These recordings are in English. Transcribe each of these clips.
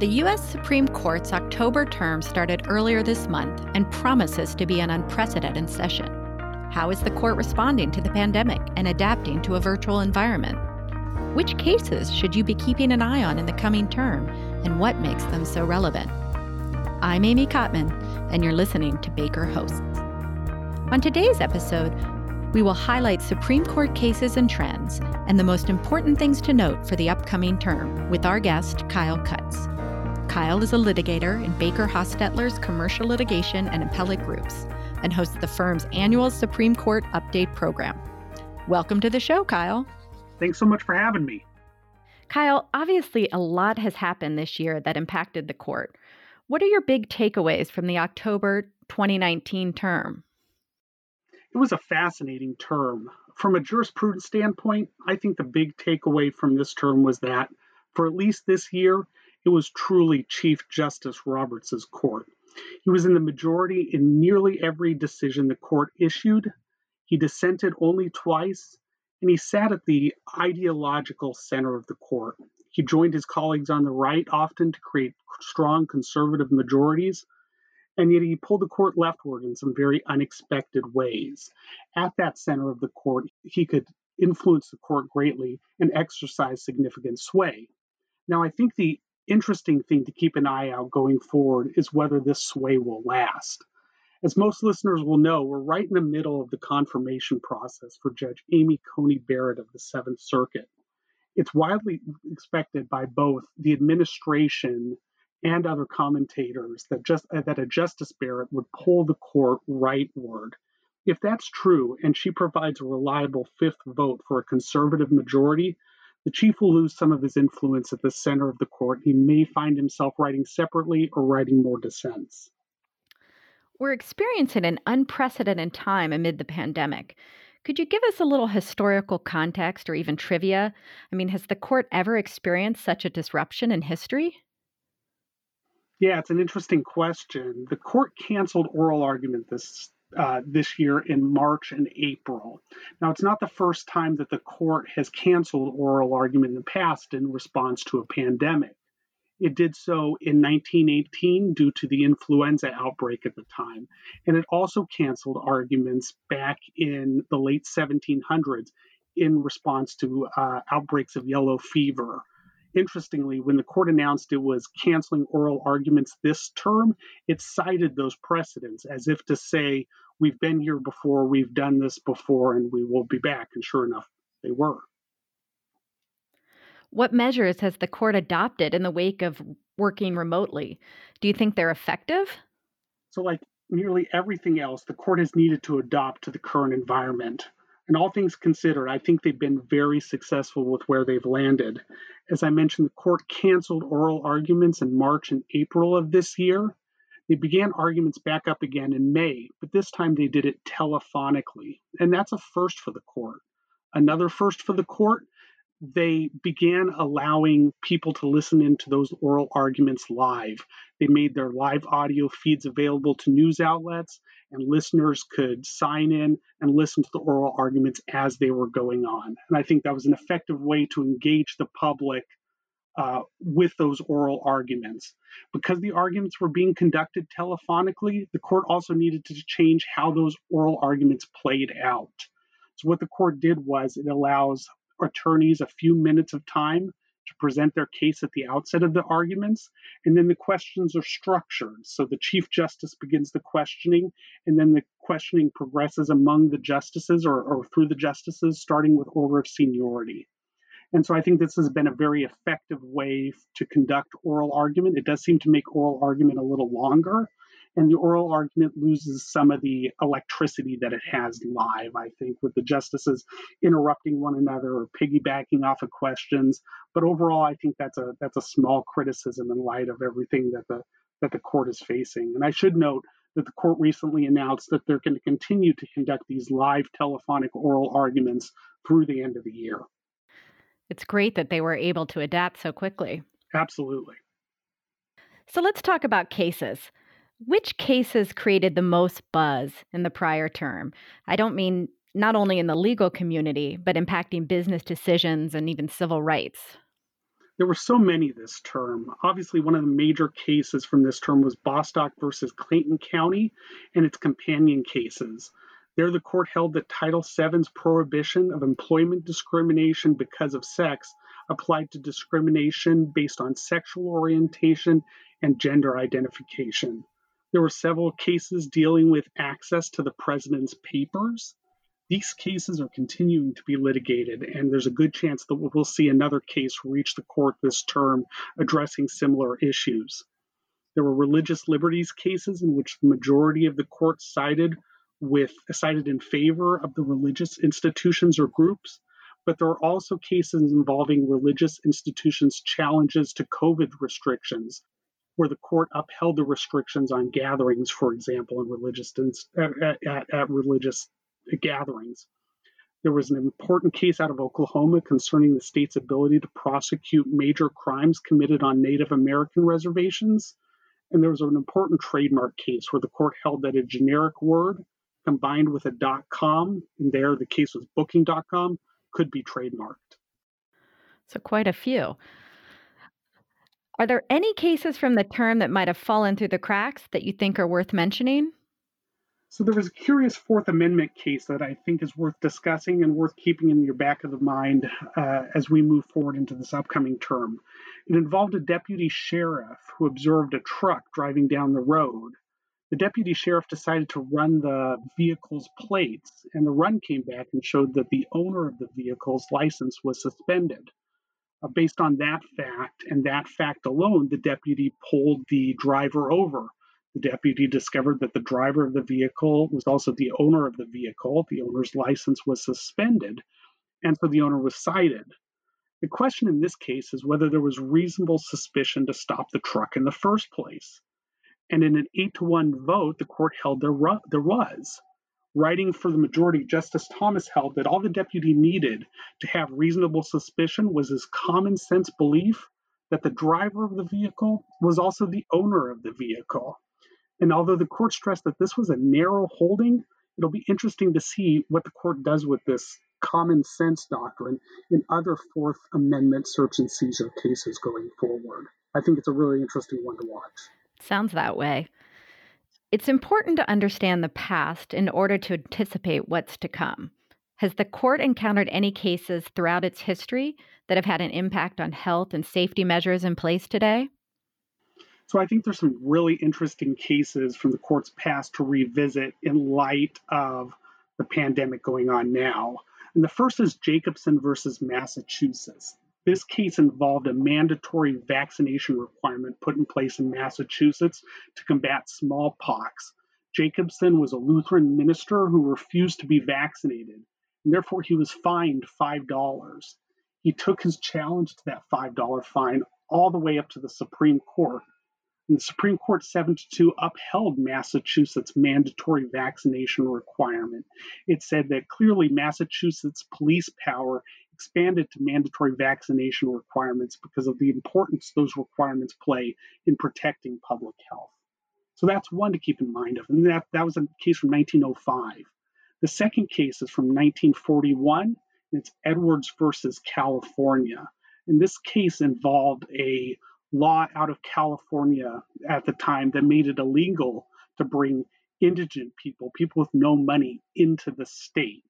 The U.S. Supreme Court's October term started earlier this month and promises to be an unprecedented session. How is the court responding to the pandemic and adapting to a virtual environment? Which cases should you be keeping an eye on in the coming term, and what makes them so relevant? I'm Amy Kottman, and you're listening to Baker Hosts. On today's episode, we will highlight Supreme Court cases and trends, and the most important things to note for the upcoming term with our guest, Kyle Cutts. Kyle is a litigator in Baker Hostetler's commercial litigation and appellate groups, and hosts the firm's annual Supreme Court Update program. Welcome to the show, Kyle. Thanks so much for having me. Kyle, obviously a lot has happened this year that impacted the court. What are your big takeaways from the October 2019 term? It was a fascinating term. From a jurisprudence standpoint, I think the big takeaway from this term was that, for at least this year, it was truly Chief Justice Roberts' court. He was in the majority in nearly every decision the court issued. He dissented only twice, and he sat at the ideological center of the court. He joined his colleagues on the right often to create strong conservative majorities, and yet he pulled the court leftward in some very unexpected ways. At that center of the court, he could influence the court greatly and exercise significant sway. Now, I think the interesting thing to keep an eye out going forward is whether this sway will last. As most listeners will know, we're right in the middle of the confirmation process for Judge Amy Coney Barrett of the Seventh Circuit. It's widely expected by both the administration and other commentators that a Justice Barrett would pull the court rightward. If that's true, and she provides a reliable fifth vote for a conservative majority, the chief will lose some of his influence at the center of the court. He may find himself writing separately or writing more dissents. We're experiencing an unprecedented time amid the pandemic. Could you give us a little historical context or even trivia? I mean, has the court ever experienced such a disruption in history? Yeah, it's an interesting question. The court canceled oral argument this year in March and April. Now, it's not the first time that the court has canceled oral argument in the past in response to a pandemic. It did so in 1918 due to the influenza outbreak at the time. And it also canceled arguments back in the late 1700s in response to outbreaks of yellow fever. Interestingly, when the court announced it was canceling oral arguments this term, it cited those precedents as if to say, we've been here before, we've done this before, and we will be back. And sure enough, they were. What measures has the court adopted in the wake of working remotely? Do you think they're effective? So like nearly everything else, the court has needed to adapt to the current environment. And all things considered, I think they've been very successful with where they've landed. As I mentioned, the court canceled oral arguments in March and April of this year. They began arguments back up again in May, but this time they did it telephonically. And that's a first for the court. Another first for the court, they began allowing people to listen into those oral arguments live. They made their live audio feeds available to news outlets, and listeners could sign in and listen to the oral arguments as they were going on. And I think that was an effective way to engage the public with those oral arguments. Because the arguments were being conducted telephonically, the court also needed to change how those oral arguments played out. So what the court did was it allows attorneys a few minutes of time to present their case at the outset of the arguments, and then the questions are structured. So the Chief Justice begins the questioning, and then the questioning progresses among the justices or through the justices, starting with order of seniority. And so I think this has been a very effective way to conduct oral argument. It does seem to make oral argument a little longer, and the oral argument loses some of the electricity that it has live, I think, with the justices interrupting one another or piggybacking off of questions. But overall, I think that's a small criticism in light of everything that the court is facing. And I should note that the court recently announced that they're going to continue to conduct these live telephonic oral arguments through the end of the year. It's great that they were able to adapt so quickly. Absolutely. So let's talk about cases. Which cases created the most buzz in the prior term? I don't mean not only in the legal community, but impacting business decisions and even civil rights. There were so many this term. Obviously, one of the major cases from this term was Bostock versus Clayton County and its companion cases. There, the court held that Title VII's prohibition of employment discrimination because of sex applied to discrimination based on sexual orientation and gender identification. There were several cases dealing with access to the president's papers. These cases are continuing to be litigated, and there's a good chance that we'll see another case reach the court this term addressing similar issues. There were religious liberties cases in which the majority of the court sided in favor of the religious institutions or groups, but there are also cases involving religious institutions' challenges to COVID restrictions, where the court upheld the restrictions on gatherings, for example, in religious at religious gatherings. There was an important case out of Oklahoma concerning the state's ability to prosecute major crimes committed on Native American reservations, and there was an important trademark case where the court held that a generic word combined with a .com, and there the case was booking.com, could be trademarked. So quite a few. Are there any cases from the term that might have fallen through the cracks that you think are worth mentioning? So there was a curious Fourth Amendment case that I think is worth discussing and worth keeping in your back of the mind as we move forward into this upcoming term. It involved a deputy sheriff who observed a truck driving down the road. The deputy sheriff decided to run the vehicle's plates, and the run came back and showed that the owner of the vehicle's license was suspended. Based on that fact, and that fact alone, the deputy pulled the driver over. The deputy discovered that the driver of the vehicle was also the owner of the vehicle. The owner's license was suspended, and so the owner was cited. The question in this case is whether there was reasonable suspicion to stop the truck in the first place. And in an 8-1 vote, the court held there was. Writing for the majority, Justice Thomas held that all the deputy needed to have reasonable suspicion was his common sense belief that the driver of the vehicle was also the owner of the vehicle. And although the court stressed that this was a narrow holding, it'll be interesting to see what the court does with this common sense doctrine in other Fourth Amendment search and seizure cases going forward. I think it's a really interesting one to watch. Sounds that way. It's important to understand the past in order to anticipate what's to come. Has the court encountered any cases throughout its history that have had an impact on health and safety measures in place today? So I think there's some really interesting cases from the court's past to revisit in light of the pandemic going on now. And the first is Jacobson versus Massachusetts. This case involved a mandatory vaccination requirement put in place in Massachusetts to combat smallpox. Jacobson was a Lutheran minister who refused to be vaccinated, and therefore he was fined $5. He took his challenge to that $5 fine all the way up to the Supreme Court. And the Supreme Court 7-2 upheld Massachusetts' mandatory vaccination requirement. It said that clearly Massachusetts police power expanded to mandatory vaccination requirements because of the importance those requirements play in protecting public health. So that's one to keep in mind of. And that was a case from 1905. The second case is from 1941. And it's Edwards versus California. And this case involved a law out of California at the time that made it illegal to bring indigent people, people with no money, into the state.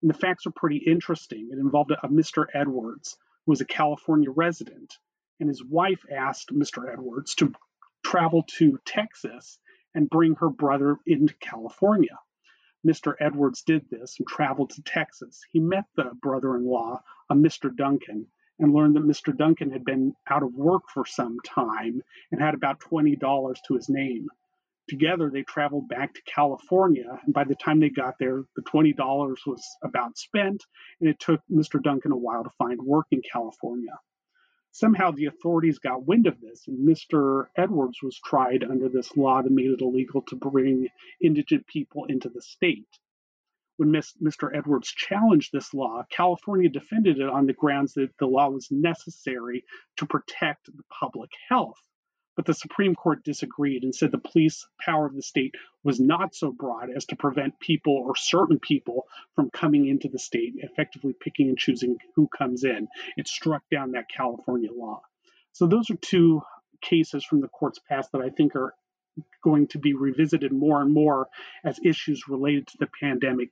And the facts are pretty interesting. It involved a Mr. Edwards, who was a California resident, and his wife asked Mr. Edwards to travel to Texas and bring her brother into California. Mr. Edwards did this and traveled to Texas. He met the brother-in-law, a Mr. Duncan, and learned that Mr. Duncan had been out of work for some time and had about $20 to his name. Together, they traveled back to California, and by the time they got there, the $20 was about spent, and it took Mr. Duncan a while to find work in California. Somehow, the authorities got wind of this, and Mr. Edwards was tried under this law that made it illegal to bring indigent people into the state. When Mr. Edwards challenged this law, California defended it on the grounds that the law was necessary to protect the public health. But the Supreme Court disagreed and said the police power of the state was not so broad as to prevent people or certain people from coming into the state, effectively picking and choosing who comes in. It struck down that California law. So those are two cases from the court's past that I think are going to be revisited more and more as issues related to the pandemic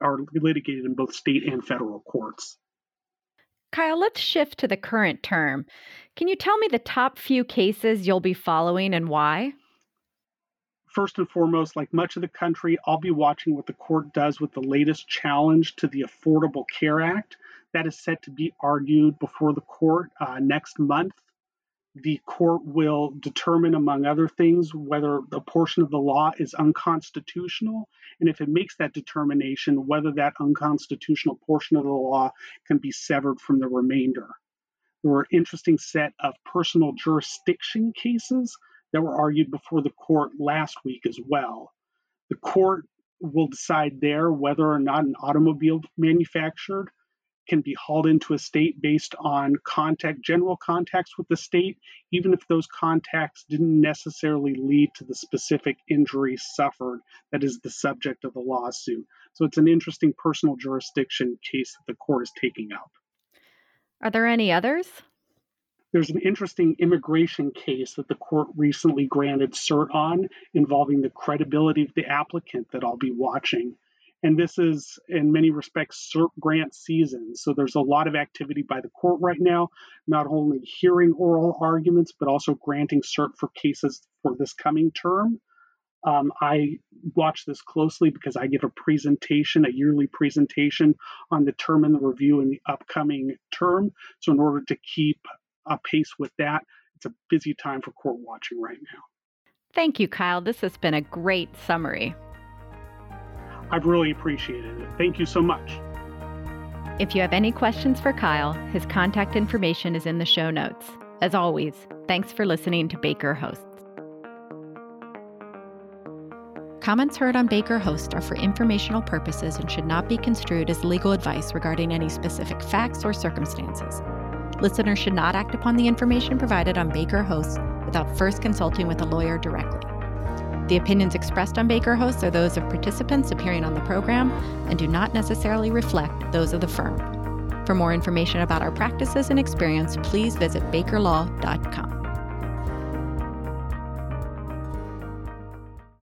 are litigated in both state and federal courts. Kyle, let's shift to the current term. Can you tell me the top few cases you'll be following and why? First and foremost, like much of the country, I'll be watching what the court does with the latest challenge to the Affordable Care Act. That is set to be argued before the court next month. The court will determine, among other things, whether a portion of the law is unconstitutional, and if it makes that determination, whether that unconstitutional portion of the law can be severed from the remainder. There were an interesting set of personal jurisdiction cases that were argued before the court last week as well. The court will decide there whether or not an automobile manufactured can be hauled into a state based on general contacts with the state, even if those contacts didn't necessarily lead to the specific injury suffered that is the subject of the lawsuit. So it's an interesting personal jurisdiction case that the court is taking up. Are there any others? There's an interesting immigration case that the court recently granted cert on involving the credibility of the applicant that I'll be watching. And this is, in many respects, cert grant season. So there's a lot of activity by the court right now, not only hearing oral arguments, but also granting cert for cases for this coming term. I watch this closely because I give a yearly presentation on the term and the review in the upcoming term. So in order to keep a pace with that, it's a busy time for court watching right now. Thank you, Kyle. This has been a great summary. I've really appreciated it. Thank you so much. If you have any questions for Kyle, his contact information is in the show notes. As always, thanks for listening to Baker Hosts. Comments heard on Baker Host are for informational purposes and should not be construed as legal advice regarding any specific facts or circumstances. Listeners should not act upon the information provided on Baker Host without first consulting with a lawyer directly. The opinions expressed on Baker Hosts are those of participants appearing on the program and do not necessarily reflect those of the firm. For more information about our practices and experience, please visit bakerlaw.com.